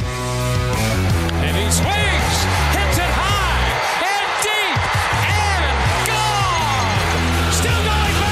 And he swings! Hits it high! And deep! And gone! Still going back!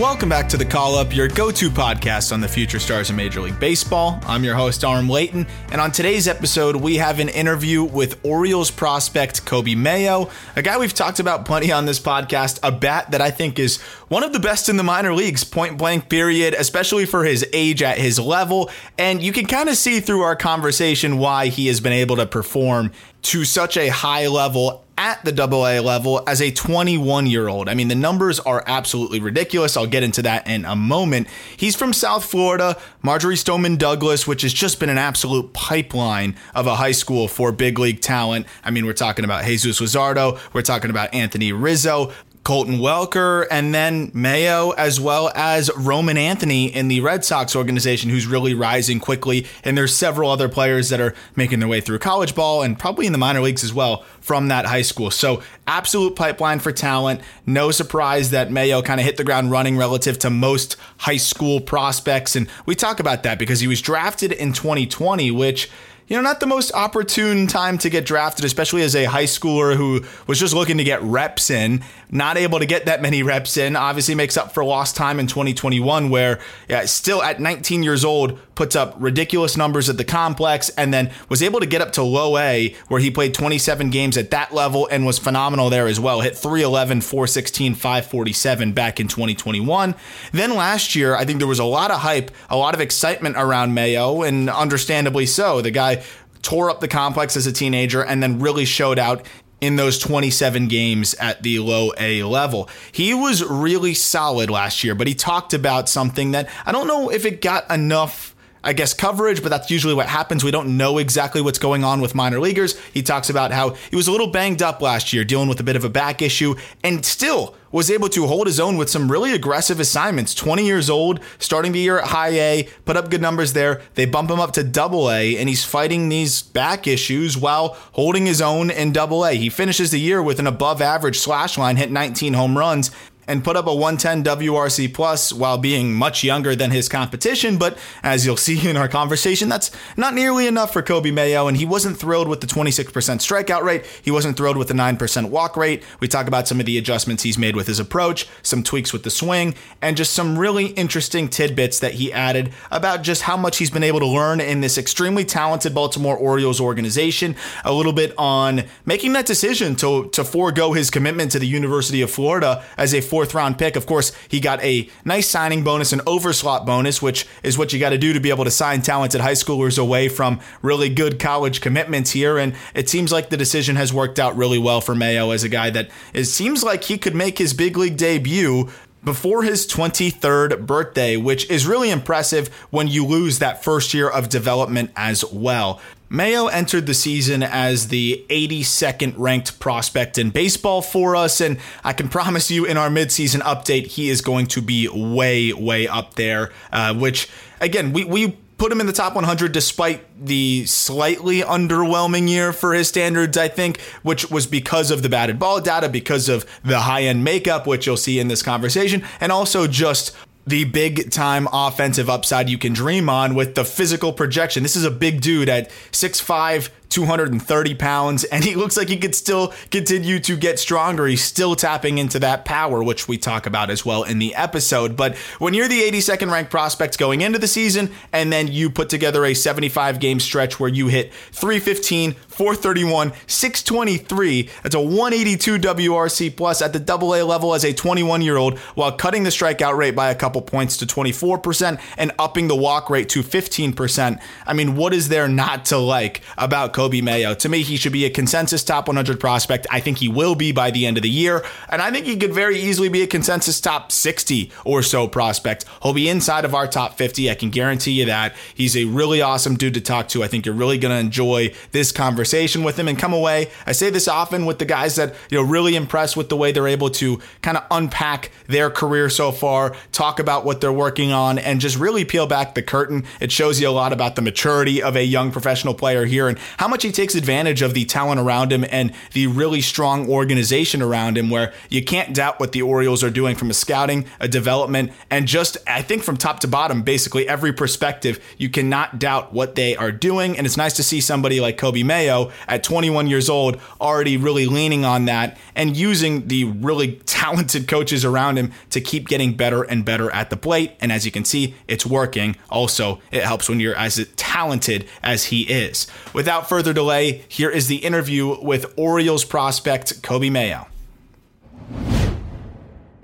Welcome back to The Call Up, your go-to podcast on the future stars of Major League Baseball. I'm your host, Arm Layton, and on today's episode, we have an interview with Orioles prospect Coby Mayo, a guy we've talked about plenty on this podcast, a bat that I think is one of the best in the minor leagues, point blank period, especially for his age at his level, and you can kind of see through our conversation why he has been able to perform to such a high level at the AA level as a 21-year-old. I mean, the numbers are absolutely ridiculous. I'll get into that in a moment. He's from South Florida, Marjory Stoneman Douglas, which has just been an absolute pipeline of a high school for big league talent. I mean, we're talking about Jesus Luzardo. We're talking about Anthony Rizzo, Colton Welker, and then Mayo, as well as Roman Anthony in the Red Sox organization, who's really rising quickly. And there's several other players that are making their way through college ball and probably in the minor leagues as well from that high school. So absolute pipeline for talent. No surprise that Mayo kind of hit the ground running relative to most high school prospects. And we talk about that because he was drafted in 2020, which, you know, not the most opportune time to get drafted, especially as a high schooler who was just looking to get reps in, not able to get that many reps in. Obviously makes up for lost time in 2021, where still at 19 years old, puts up ridiculous numbers at the complex and then was able to get up to low A, where he played 27 games at that level and was phenomenal there as well. Hit 311, 416, 547 back in 2021. Then last year, I think there was a lot of hype, a lot of excitement around Mayo, and understandably so. The guy tore up the complex as a teenager and then really showed out in those 27 games at the low A level. He was really solid last year, but he talked about something that I don't know if it got enough, I guess, coverage, but that's usually what happens. We don't know exactly what's going on with minor leaguers. He talks about how he was a little banged up last year, dealing with a bit of a back issue, and still was able to hold his own with some really aggressive assignments. 20 years old, starting the year at high A, put up good numbers there. They bump him up to double A, and he's fighting these back issues while holding his own in double A. He finishes the year with an above average slash line, hit 19 home runs, and put up a 110 WRC plus while being much younger than his competition. But as you'll see in our conversation, that's not nearly enough for Coby Mayo, and he wasn't thrilled with the 26% strikeout rate. He wasn't thrilled with the 9% walk rate. We talk about some of the adjustments he's made with his approach, some tweaks with the swing, and just some really interesting tidbits that he added about just how much he's been able to learn in this extremely talented Baltimore Orioles organization, a little bit on making that decision to forego his commitment to the University of Florida as a fourth-round pick. Of course, he got a nice signing bonus, an overslot bonus, which is what you got to do to be able to sign talented high schoolers away from really good college commitments here. And it seems like the decision has worked out really well for Mayo as a guy that seems like he could make his big league debut before his 23rd birthday, which is really impressive when you lose that first year of development as well. Mayo entered the season as the 82nd ranked prospect in baseball for us, and I can promise you in our midseason update, he is going to be way, way up there, which, again, we put him in the top 100 despite the slightly underwhelming year for his standards, I think, which was because of the batted ball data, because of the high-end makeup, which you'll see in this conversation, and also just the big-time offensive upside you can dream on with the physical projection. This is a big dude at 6'5", 230 pounds, and he looks like he could still continue to get stronger. He's still tapping into that power, which we talk about as well in the episode. But when you're the 82nd ranked prospect going into the season, and then you put together a 75 game stretch where you hit 315, 431, 623, that's a 182 WRC plus at the AA level as a 21-year-old, while cutting the strikeout rate by a couple points to 24% and upping the walk rate to 15%. I mean, what is there not to like about Coby Mayo? To me, he should be a consensus top 100 prospect. I think he will be by the end of the year, and I think he could very easily be a consensus top 60 or so prospect. He'll be inside of our top 50. I can guarantee you that. He's a really awesome dude to talk to. I think you're really going to enjoy this conversation with him and come away. I say this often with the guys that, you know, really impressed with the way they're able to kind of unpack their career so far, talk about what they're working on, and just really peel back the curtain. It shows you a lot about the maturity of a young professional player here and how much he takes advantage of the talent around him and the really strong organization around him, where you can't doubt what the Orioles are doing from a scouting, a development, and just, I think, from top to bottom, basically every perspective, you cannot doubt what they are doing. And it's nice to see somebody like Coby Mayo at 21 years old already really leaning on that and using the really talented coaches around him to keep getting better and better at the plate. And as you can see, it's working. Also, it helps when you're as talented as he is. Without further delay, here is the interview with Orioles prospect Coby Mayo.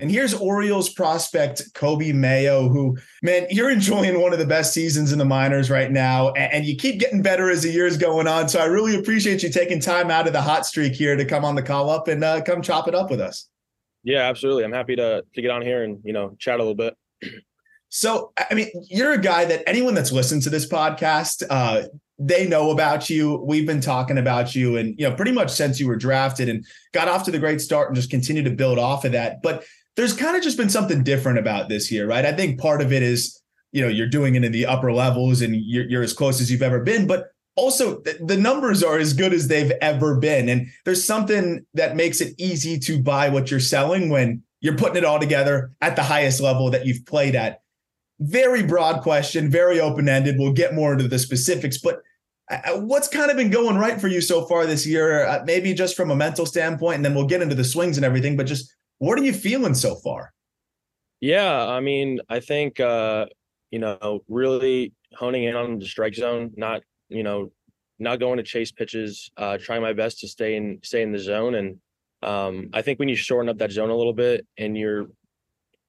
And here's Orioles prospect Coby Mayo, who, man, you're enjoying one of the best seasons in the minors right now, and you keep getting better as the year's going on. So I really appreciate you taking time out of the hot streak here to come on the call up and come chop it up with us. Yeah, absolutely. I'm happy to get on here and, you know, chat a little bit. So, I mean, you're a guy that anyone that's listened to this podcast, they know about you. We've been talking about you, and, you know, pretty much since you were drafted, and got off to the great start and just continue to build off of that. But there's kind of just been something different about this year, right? I think part of it is, you know, you're doing it in the upper levels and you're as close as you've ever been, but also the numbers are as good as they've ever been. And there's something that makes it easy to buy what you're selling when you're putting it all together at the highest level that you've played at. Very broad question, very open-ended. We'll get more into the specifics, but what's kind of been going right for you so far this year, maybe just from a mental standpoint, and then we'll get into the swings and everything, but just what are you feeling so far? Yeah, I mean, I think, you know, really honing in on the strike zone, not, you know, not going to chase pitches, trying my best to stay in the zone. And I think when you shorten up that zone a little bit and you're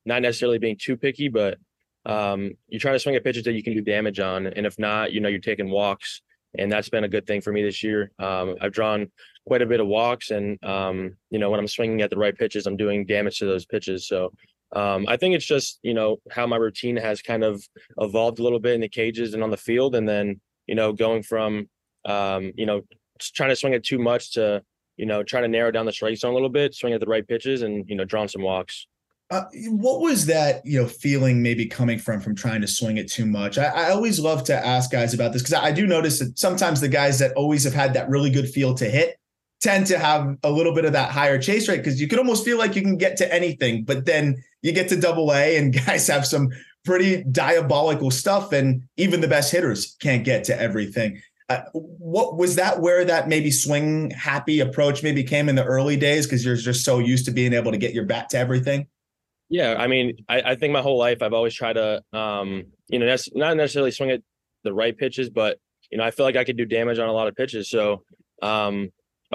not necessarily being too picky, but you're trying to swing at pitches that you can do damage on. And if not, you know, you're taking walks. And that's been a good thing for me this year. I've drawn quite a bit of walks, and, you know, when I'm swinging at the right pitches, I'm doing damage to those pitches. So I think it's just, you know, how my routine has kind of evolved a little bit in the cages and on the field. And then, you know, going from, you know, trying to swing it too much to, you know, trying to narrow down the strike zone a little bit, swing at the right pitches and, you know, drawing some walks. What was that, you know, feeling maybe coming from trying to swing it too much? I always love to ask guys about this because I do notice that sometimes the guys that always have had that really good feel to hit tend to have a little bit of that higher chase rate because you could almost feel like you can get to anything, but then you get to AA and guys have some pretty diabolical stuff, and even the best hitters can't get to everything. What was that, where that maybe swing happy approach maybe came in the early days because you're just so used to being able to get your bat to everything? Yeah, I mean, I think my whole life I've always tried to, you know, not necessarily swing at the right pitches, but, you know, I feel like I could do damage on a lot of pitches. So I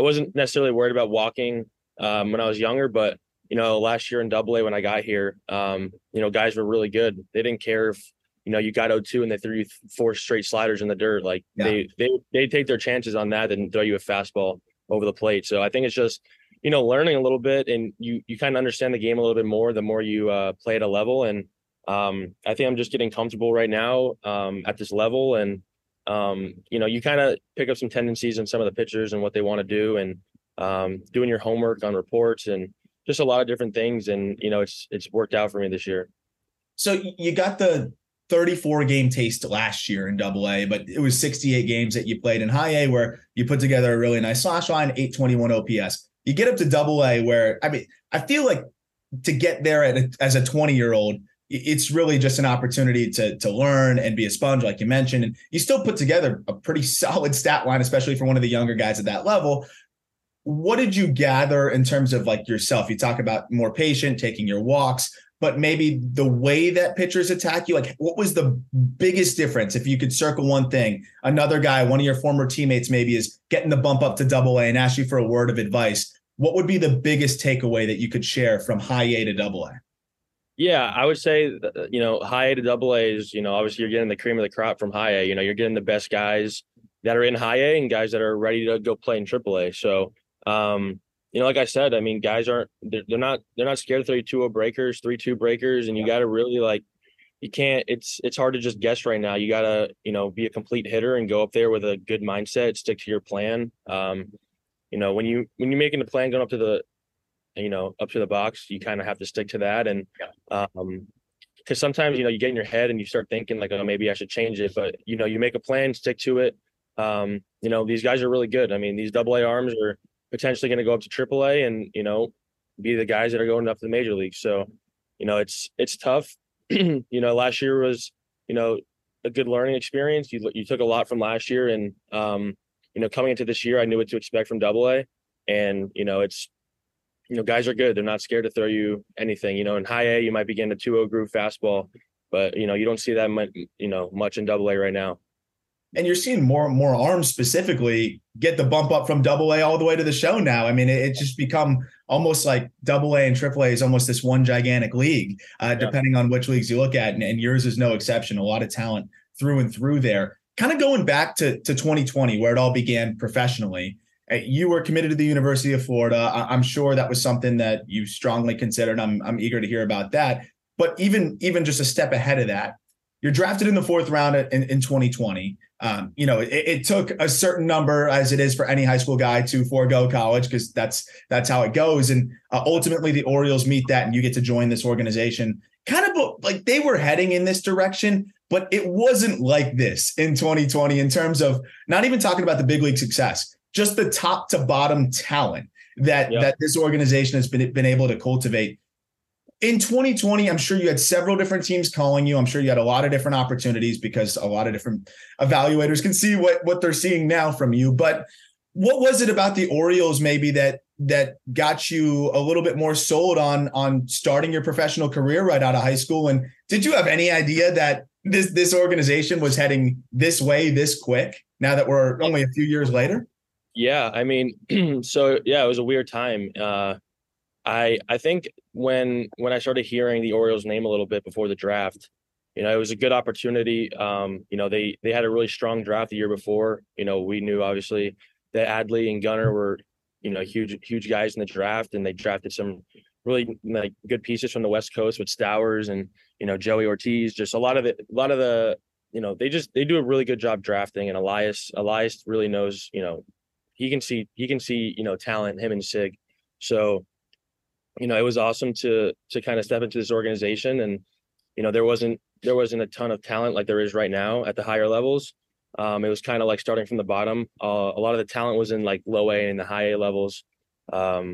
wasn't necessarily worried about walking when I was younger, but, you know, last year in AA when I got here, you know, guys were really good. They didn't care if, you know, you got 0-2 and they threw you four straight sliders in the dirt. Like yeah. They take their chances on that and throw you a fastball over the plate. So I think it's just, you know, learning a little bit, and you kind of understand the game a little bit more the more you play at a level. And I think I'm just getting comfortable right now at this level. And, you know, you kind of pick up some tendencies in some of the pitchers and what they want to do, and doing your homework on reports and just a lot of different things. And, you know, it's worked out for me this year. So you got the 34-game taste last year in AA, but it was 68 games that you played in high A where you put together a really nice slash line, 821 OPS. You get up to AA where, I mean, I feel like to get there as a 20-year-old, it's really just an opportunity to learn and be a sponge, like you mentioned. And you still put together a pretty solid stat line, especially for one of the younger guys at that level. What did you gather in terms of like yourself? You talk about more patient, taking your walks, but maybe the way that pitchers attack you, like what was the biggest difference? If you could circle one thing, another guy, one of your former teammates maybe is getting the bump up to AA and ask you for a word of advice. What would be the biggest takeaway that you could share from high A to AA? Yeah, I would say, you know, high A to AA is, you know, obviously you're getting the cream of the crop from high A. You know, you're getting the best guys that are in high A and guys that are ready to go play in AAA. So, you know, like I said, I mean, guys aren't, they're not scared of 3-2 breakers, 3-2 breakers. And you got to really like, you can't, it's hard to just guess right now. You got to, you know, be a complete hitter and go up there with a good mindset, stick to your plan. You know, when you're making the plan going up to the, you know, up to the box, you kind of have to stick to that. And because sometimes, you know, you get in your head and you start thinking like, oh, maybe I should change it. But, you know, you make a plan, stick to it. You know, these guys are really good. I mean, these AA arms are potentially going to go up to AAA and, you know, be the guys that are going up to the major league. So, you know, it's tough. You know, last year was, you know, a good learning experience. You took a lot from last year. And, you know, coming into this year, I knew what to expect from AA. And, you know, it's, you know, guys are good. They're not scared to throw you anything. You know, in high A, you might be getting a 2-0 groove fastball, but, you know, you don't see that much, you know, much in AA right now. And you're seeing more arms specifically get the bump up from AA all the way to the show now. I mean, it's just become almost like AA and AAA is almost this one gigantic league, depending on which leagues you look at. And yours is no exception. A lot of talent through and through there. Kind of going back to 2020, where it all began professionally. You were committed to the University of Florida. I'm sure that was something that you strongly considered. I'm eager to hear about that. But even just a step ahead of that, you're drafted in the fourth round in 2020. You know, it took a certain number, as it is for any high school guy, to forego college because that's how it goes. And ultimately, the Orioles meet that, and you get to join this organization. Kind of like they were heading in this direction, but it wasn't like this in 2020 in terms of not even talking about the big league success. Just the top to bottom talent that this organization has been able to cultivate. In 2020, I'm sure you had several different teams calling you. I'm sure you had a lot of different opportunities because a lot of different evaluators can see what they're seeing now from you. But what was it about the Orioles maybe that got you a little bit more sold on starting your professional career right out of high school? And did you have any idea that this organization was heading this way this quick now that we're only a few years later? Yeah, I mean, so yeah, it was a weird time. I think when I started hearing the Orioles name a little bit before the draft, you know, it was a good opportunity. You know, they had a really strong draft the year before. You know, we knew obviously that Adley and Gunner were, you know, huge guys in the draft, and they drafted some really like good pieces from the West Coast with Stowers and, you know, Joey Ortiz. Just a lot of the, you know, they do a really good job drafting, and Elias really knows, you know. He can see, you know, talent, him and Sig. So, you know, it was awesome to kind of step into this organization. And, you know, there wasn't a ton of talent like there is right now at the higher levels. It was kind of like starting from the bottom. A lot of the talent was in like low A and the high A levels. But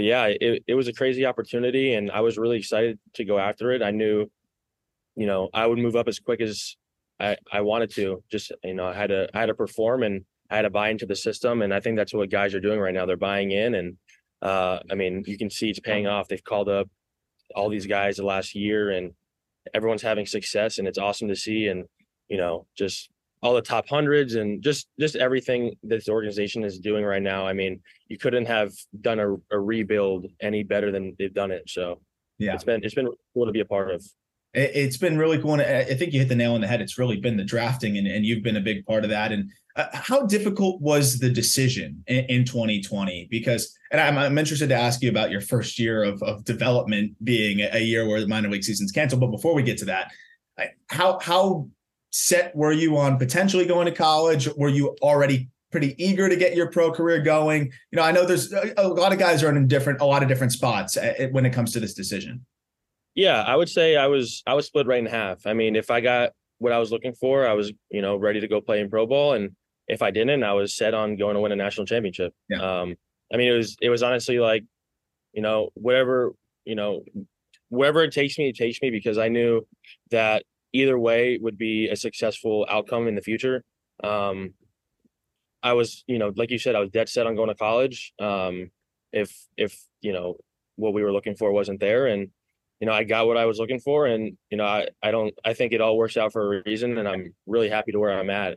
yeah, it was a crazy opportunity, and I was really excited to go after it. I knew, you know, I would move up as quick as I wanted to. Just, you know, I had to perform, and I had to buy into the system, and I think that's what guys are doing right now. They're buying in, and I mean, you can see it's paying off. They've called up all these guys the last year, and everyone's having success, and it's awesome to see. And, you know, just all the top hundreds and just everything that the organization is doing right now. I mean, you couldn't have done a rebuild any better than they've done it. So yeah, it's been cool to be a part of. It's been really cool. And I think you hit the nail on the head. It's really been the drafting, and you've been a big part of that. And how difficult was the decision in 2020? Because, and I'm interested to ask you about your first year of development being a year where the minor league season's canceled. But before we get to that, how set were you on potentially going to college? Were you already pretty eager to get your pro career going? You know, I know there's a lot of guys are in a lot of different spots when it comes to this decision. Yeah, I would say I was split right in half. I mean, if I got what I was looking for, I was, you know, ready to go play in Pro Bowl. And if I didn't, I was set on going to win a national championship. Yeah. I mean, it was honestly like, you know, wherever it takes me, because I knew that either way would be a successful outcome in the future. I was, you know, like you said, I was dead set on going to college. If you know, what we were looking for wasn't there, and, you know, I got what I was looking for, and, you know, I think it all works out for a reason, and I'm really happy to where I'm at.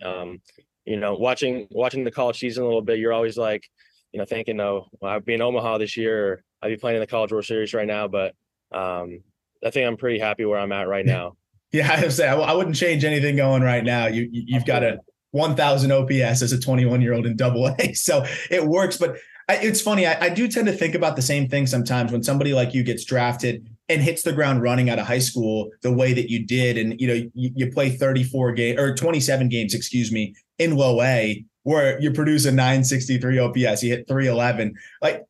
You know, watching the college season a little bit, you're always like, you know, thinking, oh, well, I'd be in Omaha this year, or I'd be playing in the College World Series right now. But I think I'm pretty happy where I'm at right now. Yeah, I'd say I wouldn't change anything going right now. You've got a 1,000 OPS as a 21-year-old in Double-A, so it works. But it's funny. I do tend to think about the same thing sometimes when somebody like you gets drafted and hits the ground running out of high school the way that you did. And, you know, you play 34 games or 27 games, excuse me, in low A, where you produce a 963 OPS, you hit 311. Like,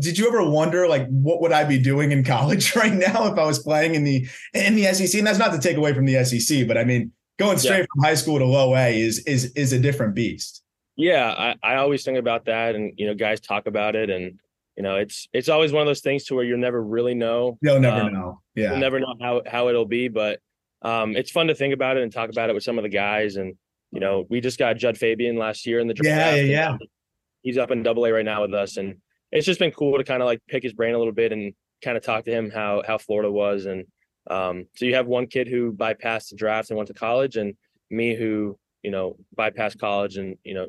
did you ever wonder, like, what would I be doing in college right now if I was playing in the SEC? And that's not to take away from the SEC, but I mean, going straight from high school to low A is a different beast. Yeah, I always think about that, and, you know, guys talk about it, and, you know, it's always one of those things to where you'll never really know. You'll never know. Yeah. You'll never know how it'll be, but it's fun to think about it and talk about it with some of the guys. And, you know, we just got Judd Fabian last year in the draft. Yeah. He's up in Double-A right now with us, and it's just been cool to kind of like pick his brain a little bit and kind of talk to him how Florida was. And so you have one kid who bypassed the draft and went to college, and me who, you know, bypassed college and, you know,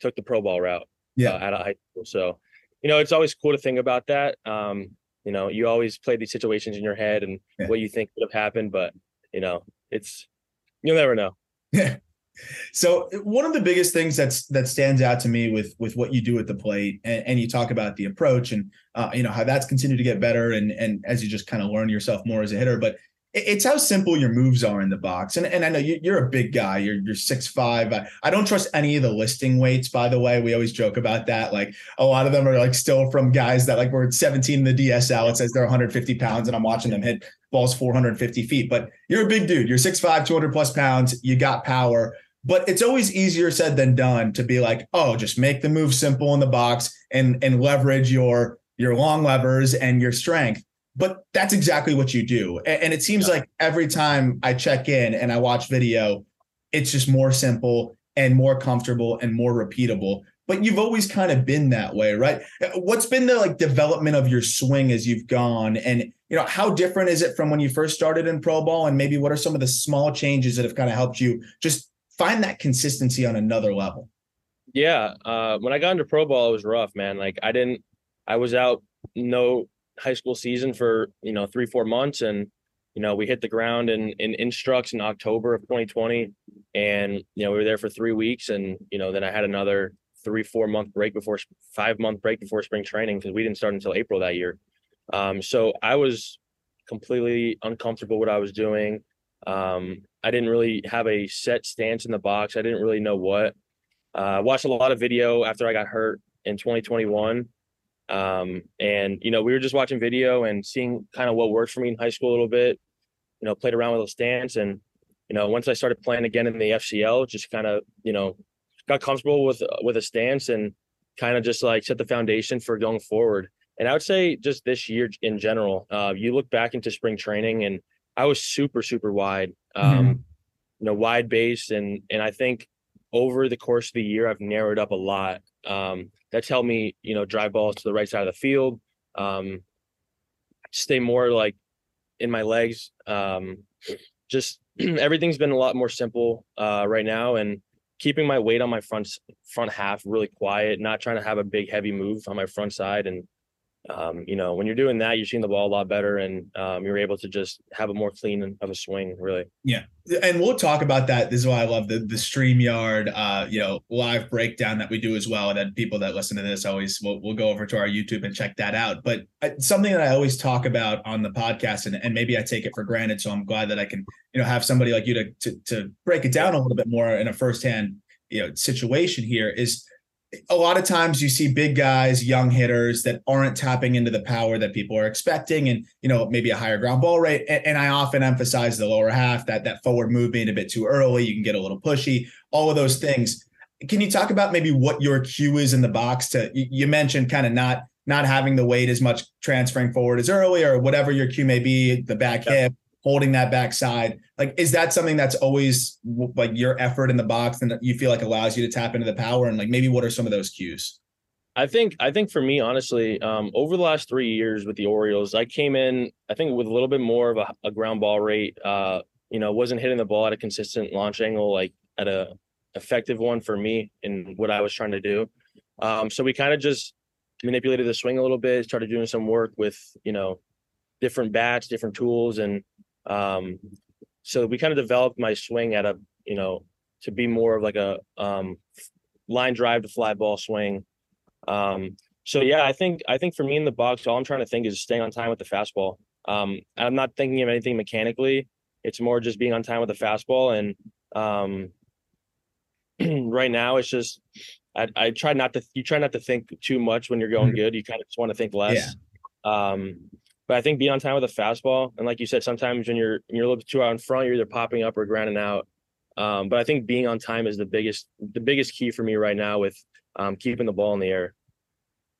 took the Pro Bowl route out of high school. So, you know, it's always cool to think about that. You know, you always play these situations in your head and what you think would have happened, but, you know, you'll never know. Yeah. So one of the biggest things that stands out to me with what you do at the plate, and you talk about the approach and, you know, how that's continued to get better. And as you just kind of learn yourself more as a hitter, but it's how simple your moves are in the box. And I know you're a big guy. You're 6'5". I don't trust any of the listing weights, by the way. We always joke about that. Like, a lot of them are like still from guys that like were 17 in the DSL. It says they're 150 pounds and I'm watching them hit balls 450 feet. But you're a big dude. You're 6'5", 200 plus pounds. You got power. But it's always easier said than done to be like, oh, just make the move simple in the box and leverage your long levers and your strength. But that's exactly what you do. And it seems like every time I check in and I watch video, it's just more simple and more comfortable and more repeatable. But you've always kind of been that way, right? What's been the like development of your swing as you've gone? And, you know, how different is it from when you first started in Pro Bowl? And maybe what are some of the small changes that have kind of helped you just find that consistency on another level? Yeah. When I got into Pro Bowl, it was rough, man. Like, I was out no high school season for, you know, 3-4 months, and, you know, we hit the ground in Instructs in October of 2020, and, you know, we were there for 3 weeks, and, you know, then I had another 3-4 month break before 5 month break before spring training, because we didn't start until April that year. So I was completely uncomfortable with what I was doing. I didn't really have a set stance in the box. I didn't really know what. I watched a lot of video after I got hurt in 2021. And, you know, we were just watching video and seeing kind of what worked for me in high school a little bit, you know, played around with a stance. And, you know, once I started playing again in the FCL, just kind of, you know, got comfortable with a stance and kind of just like set the foundation for going forward. And I would say just this year in general, you look back into spring training and I was super, super wide, you know, wide base. And I think over the course of the year, I've narrowed up a lot. That's helped me, you know, drive balls to the right side of the field, stay more like in my legs. Just everything's been a lot more simple right now, and keeping my weight on my front half really quiet, not trying to have a big heavy move on my front side. And, you know, when you're doing that, you're seeing the ball a lot better, and you're able to just have a more clean of a swing, really. Yeah. And we'll talk about that. This is why I love the StreamYard, you know, live breakdown that we do as well. That people that listen to this always will go over to our YouTube and check that out. But something that I always talk about on the podcast, and maybe I take it for granted, so I'm glad that I can, you know, have somebody like you to break it down a little bit more in a firsthand, you know, situation here, is a lot of times you see big guys, young hitters that aren't tapping into the power that people are expecting and, you know, maybe a higher ground ball rate. And I often emphasize the lower half, that forward move being a bit too early. You can get a little pushy, all of those things. Can you talk about maybe what your cue is in the box to, you mentioned kind of not having the weight as much transferring forward as early or whatever your cue may be, the back hip, holding that backside. Like, is that something that's always like your effort in the box and that you feel like allows you to tap into the power? And like, maybe what are some of those cues? I think for me, honestly, over the last 3 years with the Orioles, I came in, I think with a little bit more of a ground ball rate, you know, wasn't hitting the ball at a consistent launch angle, like at a effective one for me and what I was trying to do. So we kind of just manipulated the swing a little bit, started doing some work with, you know, different bats, different tools. And so we kind of developed my swing at a, you know, to be more of like a line drive to fly ball swing. So yeah, I think for me in the box, all I'm trying to think is staying on time with the fastball. I'm not thinking of anything mechanically. It's more just being on time with the fastball. And right now it's just, I try not to think too much when you're going good. You kind of just want to think less. Yeah. But I think be on time with a fastball. And like you said, sometimes when you're a little bit too out in front, you're either popping up or grounding out. But I think being on time is the biggest key for me right now with keeping the ball in the air.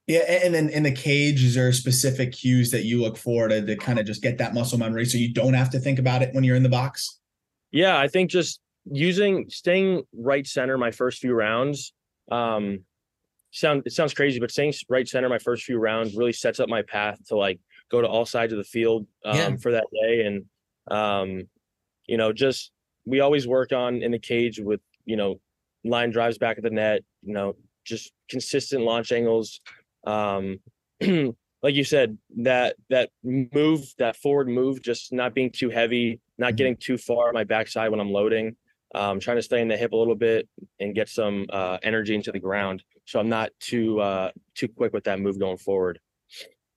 Yeah. And then in the cage, is there specific cues that you look for to kind of just get that muscle memory so you don't have to think about it when you're in the box? Yeah, I think just staying right center my first few rounds. It sounds crazy, but staying right center my first few rounds really sets up my path to like go to all sides of the field for that day. And, you know, just we always work on in the cage with, you know, line drives back at the net, you know, just consistent launch angles. Like you said, that forward move, just not being too heavy, not getting too far on my backside when I'm loading. Trying to stay in the hip a little bit and get some energy into the ground, so I'm not too quick with that move going forward.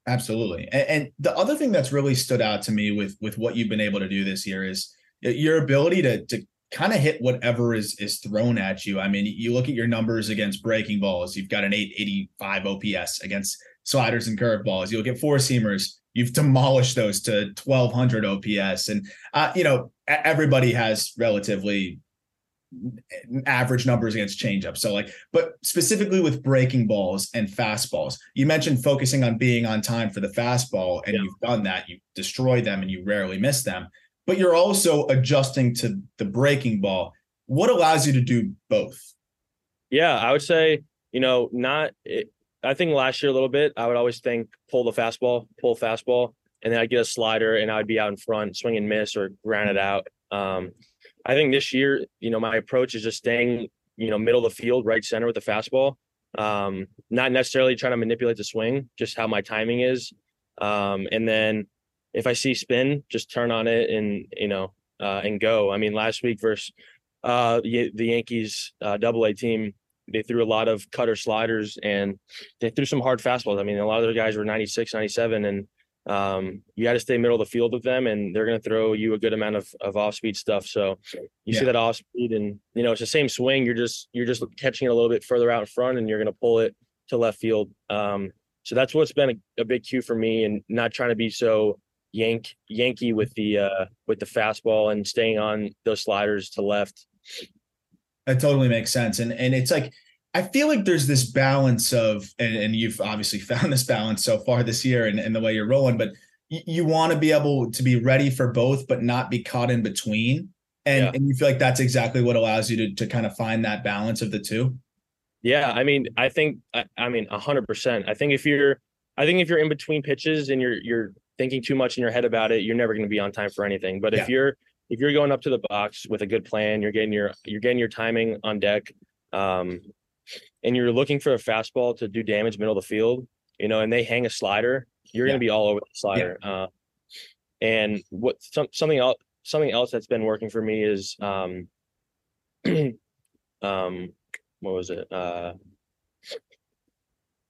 Absolutely. And the other thing that's really stood out to me with what you've been able to do this year is your ability to kind of hit whatever is thrown at you. I mean, you look at your numbers against breaking balls. You've got an 885 OPS against sliders and curveballs. You look at four seamers. You've demolished those to 1200 OPS. And, you know, everybody has relatively average numbers against changeup. So like, but specifically with breaking balls and fastballs, you mentioned focusing on being on time for the fastball, and you've done that. You destroy them and you rarely miss them, but you're also adjusting to the breaking ball. What allows you to do both? Yeah, I would say, you know, I think last year a little bit, I would always think pull fastball, and then I'd get a slider and I'd be out in front, swing and miss or ground it out. I think this year, you know, my approach is just staying, you know, middle of the field, right center with the fastball. Not necessarily trying to manipulate the swing, just how my timing is. And then if I see spin, just turn on it and, you know, and go. I mean, last week versus the Yankees Double-A team, they threw a lot of cutter sliders and they threw some hard fastballs. I mean, a lot of those guys were 96, 97, and you got to stay middle of the field with them, and they're going to throw you a good amount of off-speed stuff. So you see that off-speed, and you know it's the same swing. You're just catching it a little bit further out in front, and you're going to pull it to left field. So that's what's been a big cue for me, and not trying to be so Yankee with the fastball and staying on those sliders to left. That totally makes sense, and it's like, I feel like there's this balance of, and you've obviously found this balance so far this year and the way you're rolling, but you want to be able to be ready for both, but not be caught in between. And you feel like that's exactly what allows you to kind of find that balance of the two. Yeah. I mean, I think 100%. I think if you're in between pitches and you're thinking too much in your head about it, you're never going to be on time for anything. But if you're going up to the box with a good plan, you're getting your timing on deck. And you're looking for a fastball to do damage middle of the field, you know, and they hang a slider, you're going to be all over the slider. And what something else that's been working for me is what was it?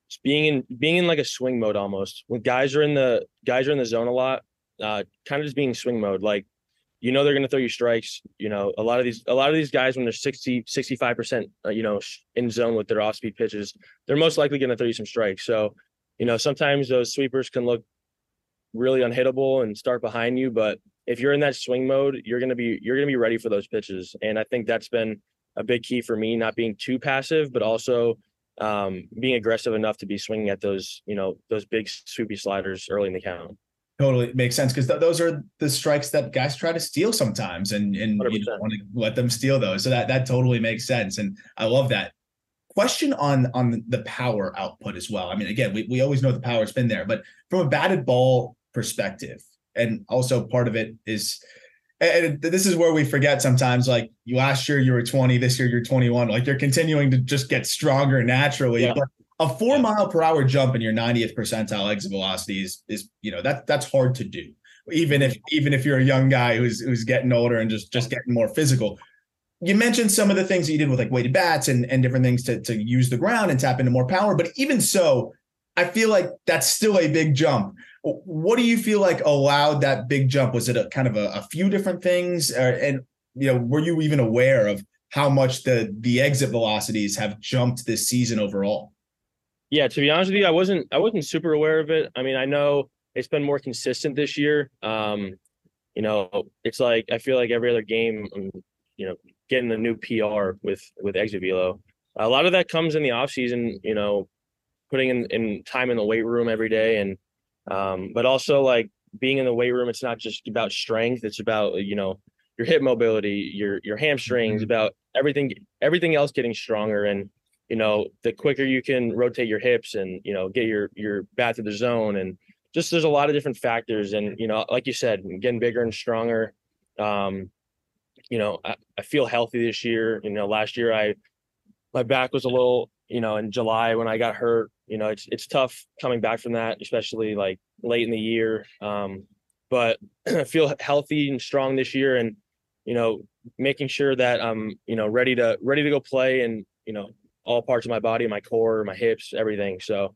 It's being in like a swing mode almost. When guys are in the zone a lot, kind of just being swing mode, like you know they're going to throw you strikes. You know, a lot of these guys, when they're 60-65%, you know, in zone with their off-speed pitches, they're most likely going to throw you some strikes. So, you know, sometimes those sweepers can look really unhittable and start behind you, but if you're in that swing mode, you're going to be ready for those pitches. And I think that's been a big key for me, not being too passive, but also being aggressive enough to be swinging at those, you know, those big swoopy sliders early in the count. Totally makes sense, because those are the strikes that guys try to steal sometimes, and you don't want to let them steal those. So that totally makes sense, and I love that. Question on the power output as well. I mean, again, we always know the power's been there, but from a batted ball perspective, and also part of it is, and this is where we forget sometimes, like last year you were 20, this year you're 21, like you're continuing to just get stronger naturally. Yeah. But a 4 mile per hour jump in your 90th percentile exit velocity is, you know, that's hard to do. Even if you're a young guy who's getting older and just getting more physical. You mentioned some of the things that you did with like weighted bats and different things to use the ground and tap into more power. But even so, I feel like that's still a big jump. What do you feel like allowed that big jump? Was it a kind of a few different things? And, you know, were you even aware of how much the exit velocities have jumped this season overall? Yeah, to be honest with you, I wasn't super aware of it. I mean, I know it's been more consistent this year. You know, it's like, I feel like every other game, you know, getting a new PR with Exavilo. A lot of that comes in the off season, you know, putting in time in the weight room every day. And, but also like being in the weight room, it's not just about strength. It's about, you know, your hip mobility, your hamstrings, about everything else getting stronger. And, you know, the quicker you can rotate your hips and, you know, get your bat to the zone, and just, there's a lot of different factors. And, you know, like you said, getting bigger and stronger. You know, I feel healthy this year. You know, last year my back was a little, you know, in July when I got hurt, you know, it's tough coming back from that, especially like late in the year. But I feel healthy and strong this year, and, you know, making sure that I'm, you know, ready to go play, and, you know, all parts of my body, my core, my hips, everything. So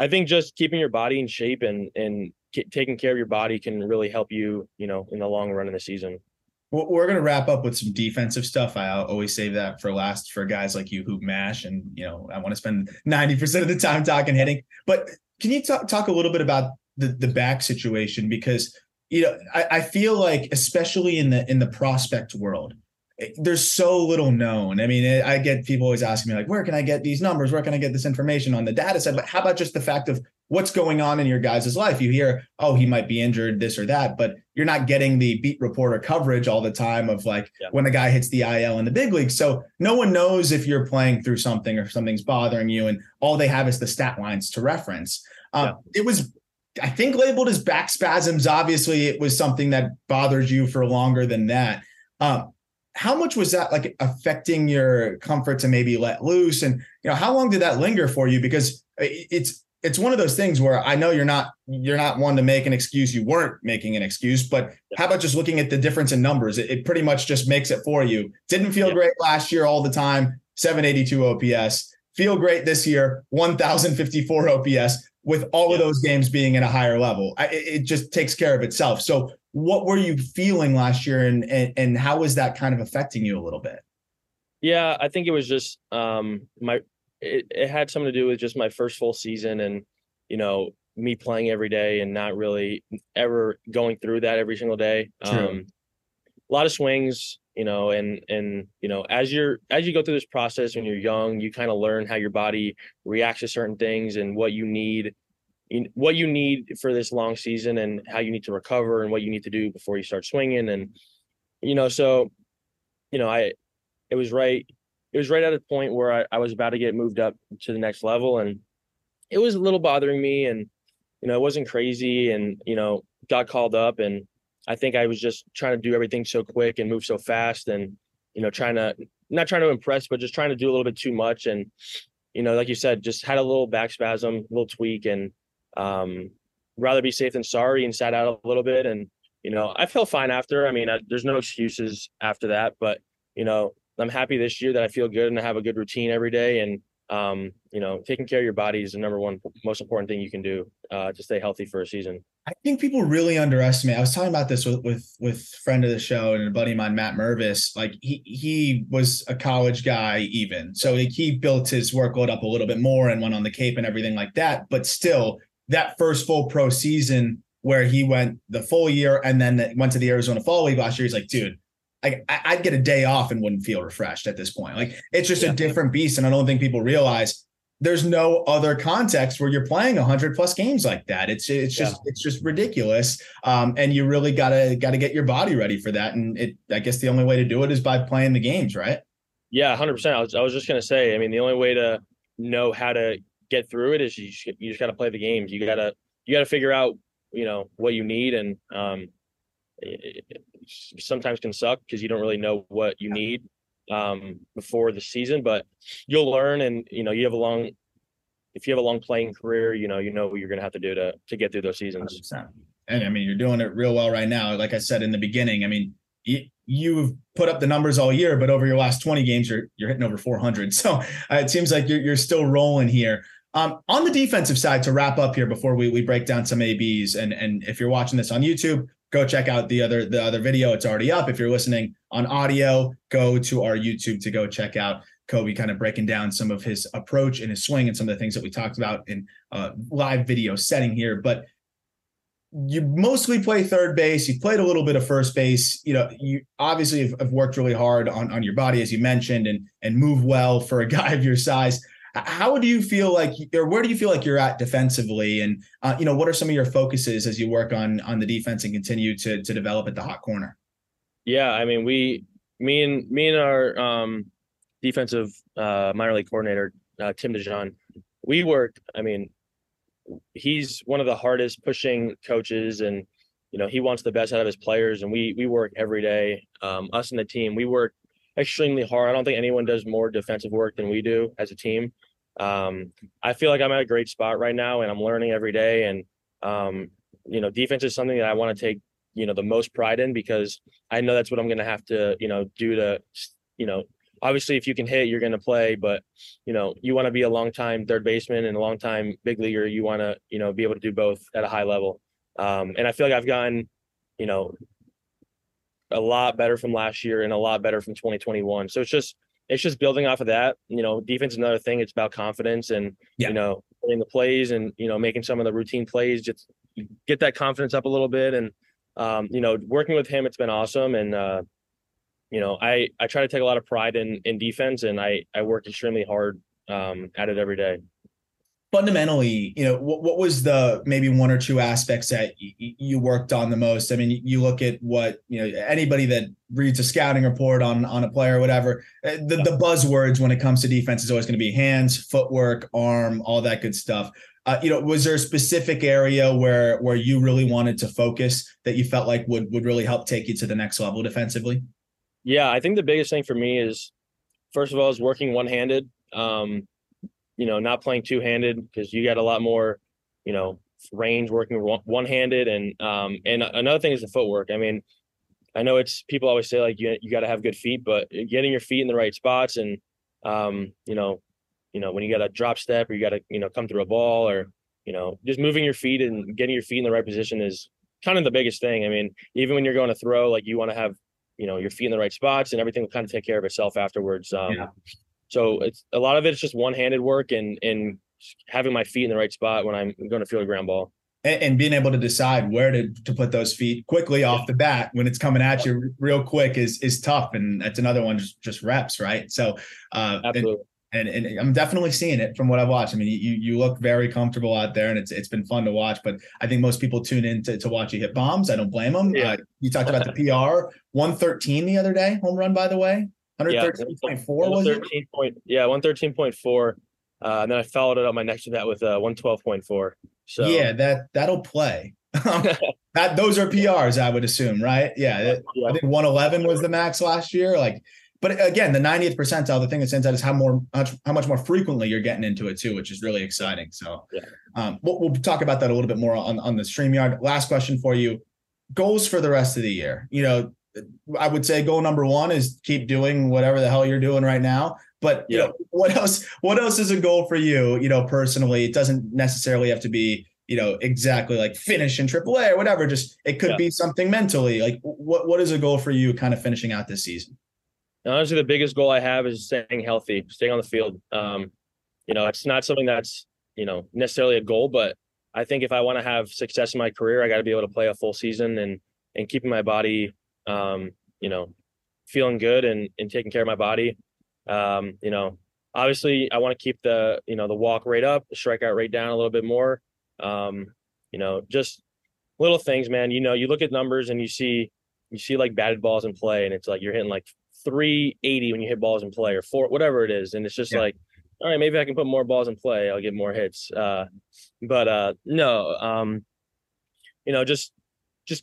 I think just keeping your body in shape and taking care of your body can really help you, you know, in the long run in the season. We're going to wrap up with some defensive stuff. I always save that for last for guys like you who mash, and, you know, I want to spend 90% of the time talking hitting. But can you talk a little bit about the back situation? Because, you know, I feel like, especially in the prospect world, there's so little known. I mean, I get people always asking me like, where can I get these numbers? Where can I get this information on the data set? But how about just the fact of what's going on in your guys' life? You hear, oh, he might be injured, this or that, but you're not getting the beat reporter coverage all the time of like when a guy hits the IL in the big league. So no one knows if you're playing through something or something's bothering you, and all they have is the stat lines to reference. It was, I think, labeled as back spasms. Obviously, it was something that bothered you for longer than that. How much was that like affecting your comfort to maybe let loose? And, you know, how long did that linger for you? Because it's one of those things where I know you're not one to make an excuse. You weren't making an excuse, but how about just looking at the difference in numbers? It pretty much just makes it for you. Didn't feel great last year all the time, 782 OPS. Feel great this year, 1,054 OPS, with all of those games being at a higher level. It just takes care of itself. So what were you feeling last year, and how was that kind of affecting you a little bit? Yeah, I think it was just it had something to do with just my first full season, and, you know, me playing every day and not really ever going through that every single day. A lot of swings, you know, and, you know, as you go through this process when you're young, you kind of learn how your body reacts to certain things and what you need for this long season, and how you need to recover, and what you need to do before you start swinging. And, you know, so, you know, it was right at a point where I was about to get moved up to the next level, and it was a little bothering me, and, you know, it wasn't crazy, and, you know, got called up, and I think I was just trying to do everything so quick and move so fast, and, you know, not trying to impress, but just trying to do a little bit too much. And, you know, like you said, just had a little back spasm, a little tweak, and, rather be safe than sorry, and sat out a little bit. And, you know, I felt fine after. I mean, there's no excuses after that, but, you know, I'm happy this year that I feel good and I have a good routine every day. And, you know, taking care of your body is the number one most important thing you can do to stay healthy for a season. I think people really underestimate. I was talking about this with friend of the show and a buddy of mine, Matt Mervis. Like he was a college guy even. So he built his workload up a little bit more and went on the Cape and everything like that. But still, that first full pro season where he went the full year and then went to the Arizona Fall League last year, he's like, dude, I'd get a day off and wouldn't feel refreshed at this point. Like it's just a different beast. And I don't think people realize there's no other context where you're playing 100+ games like that. It's just ridiculous. And you really gotta get your body ready for that. And I guess the only way to do it is by playing the games, right? Yeah, 100%. I was just going to say, I mean, the only way to know how to get through it is you just got to play the games. You got to figure out, you know, what you need. And, it sometimes can suck because you don't really know what you need before the season, but you'll learn. And you know, if you have a long playing career, you know what you're gonna have to do to get through those seasons. 100%. And I mean, you're doing it real well right now. Like I said in the beginning, I mean, you've put up the numbers all year, but over your last 20 games, you're hitting over 400. So it seems like you're still rolling here. On the defensive side, to wrap up here before we break down some ABs, and if you're watching this on YouTube, go check out the other video. It's already up. If you're listening on audio, go to our YouTube to go check out Coby kind of breaking down some of his approach and his swing and some of the things that we talked about in live video setting here. But you mostly play third base. You've played a little bit of first base. You know, you obviously have worked really hard on your body, as you mentioned, and move well for a guy of your size. How do you feel like, or where do you feel like you're at defensively? And, you know, what are some of your focuses as you work on the defense and continue to develop at the hot corner? Yeah. I mean, me and our defensive minor league coordinator, Tim DeJean, we work. I mean, he's one of the hardest pushing coaches and, you know, he wants the best out of his players. And we work every day. Us and the team, we work extremely hard. I don't think anyone does more defensive work than we do as a team. I feel like I'm at a great spot right now and I'm learning every day. And, you know, defense is something that I want to take, you know, the most pride in, because I know that's what I'm going to have to, you know, do to, you know, obviously if you can hit, you're going to play, but, you know, you want to be a long time third baseman and a long time big leaguer. You want to, you know, be able to do both at a high level. And I feel like I've gotten, you know, a lot better from last year and a lot better from 2021. So it's just building off of that. You know, defense is another thing. It's about confidence and, you know, playing the plays and, you know, making some of the routine plays, just get that confidence up a little bit. And, you know, working with him, it's been awesome. And, you know, I try to take a lot of pride in defense, and I work extremely hard at it every day. Fundamentally, you know, what was the maybe one or two aspects that you worked on the most? I mean, you look at what, you know, anybody that reads a scouting report on a player or whatever, the buzzwords when it comes to defense is always going to be hands, footwork, arm, all that good stuff. You know, was there a specific area where you really wanted to focus that you felt like would really help take you to the next level defensively? Yeah, I think the biggest thing for me is, first of all, is working one-handed. You know, not playing two-handed, because you got a lot more, you know, range working one-handed. And another thing is the footwork. I mean, I know people always say like you got to have good feet, but getting your feet in the right spots and, you know, when you got a drop step or you got to, you know, come through a ball, or, you know, just moving your feet and getting your feet in the right position is kind of the biggest thing. I mean, even when you're going to throw, like you want to have, you know, your feet in the right spots, and everything will kind of take care of itself afterwards. So it's a lot of it's just one-handed work and having my feet in the right spot when I'm going to field a ground ball. And being able to decide where to put those feet quickly off the bat when it's coming at you real quick is tough. And that's another one, just reps, right? So absolutely. And I'm definitely seeing it from what I've watched. I mean, you look very comfortable out there, and it's been fun to watch. But I think most people tune in to watch you hit bombs. I don't blame them. Yeah. You talked about the PR, 113 the other day, home run, by the way. 113.4 was it? 113.4. And then I followed it up my next to that with 112.4. So yeah, that'll play. Those are PRs, I would assume, right? Yeah. I think 111 was the max last year. Like, but again, the 90th percentile. The thing that stands out is how much more frequently you're getting into it too, which is really exciting. So, we'll talk about that a little bit more on the StreamYard. Last question for you: goals for the rest of the year. You know, I would say goal number one is keep doing whatever the hell you're doing right now. But you know, what else is a goal for you? You know, personally, it doesn't necessarily have to be, you know, exactly like finish in AAA or whatever. Just it could be something mentally. Like what is a goal for you kind of finishing out this season? Honestly, the biggest goal I have is staying healthy, staying on the field. You know, it's not something that's, you know, necessarily a goal, but I think if I want to have success in my career, I got to be able to play a full season and keeping my body, you know, feeling good and taking care of my body. You know, obviously I want to keep the, you know, the walk rate up, the strikeout rate down a little bit more. You know, just little things, man. You know, you look at numbers and you see like batted balls in play and it's like you're hitting like 380 when you hit balls in play or four, whatever it is. And it's just like, all right, maybe I can put more balls in play. I'll get more hits. You know, just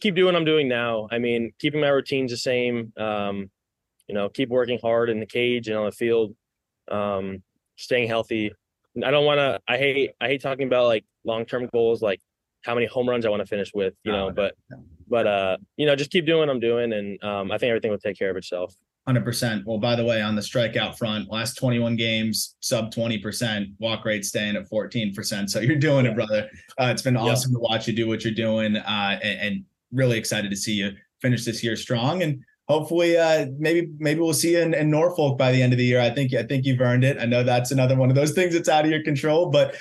keep doing what I'm doing now. I mean, keeping my routines the same, you know, keep working hard in the cage and on the field, staying healthy. I don't want to, I hate talking about like long-term goals, like how many home runs I want to finish with, you know, but you know, just keep doing what I'm doing. And I think everything will take care of itself. 100%. Well, by the way, on the strikeout front, last 21 games, sub 20%, walk rate staying at 14%. So you're doing it, brother. It's been awesome to watch you do what you're doing, and really excited to see you finish this year strong. And hopefully, maybe we'll see you in Norfolk by the end of the year. I think you've earned it. I know that's another one of those things that's out of your control, but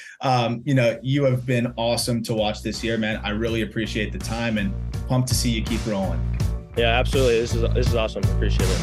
you know, you have been awesome to watch this year, man. I really appreciate the time and pumped to see you keep rolling. Yeah, absolutely. This is awesome. Appreciate it.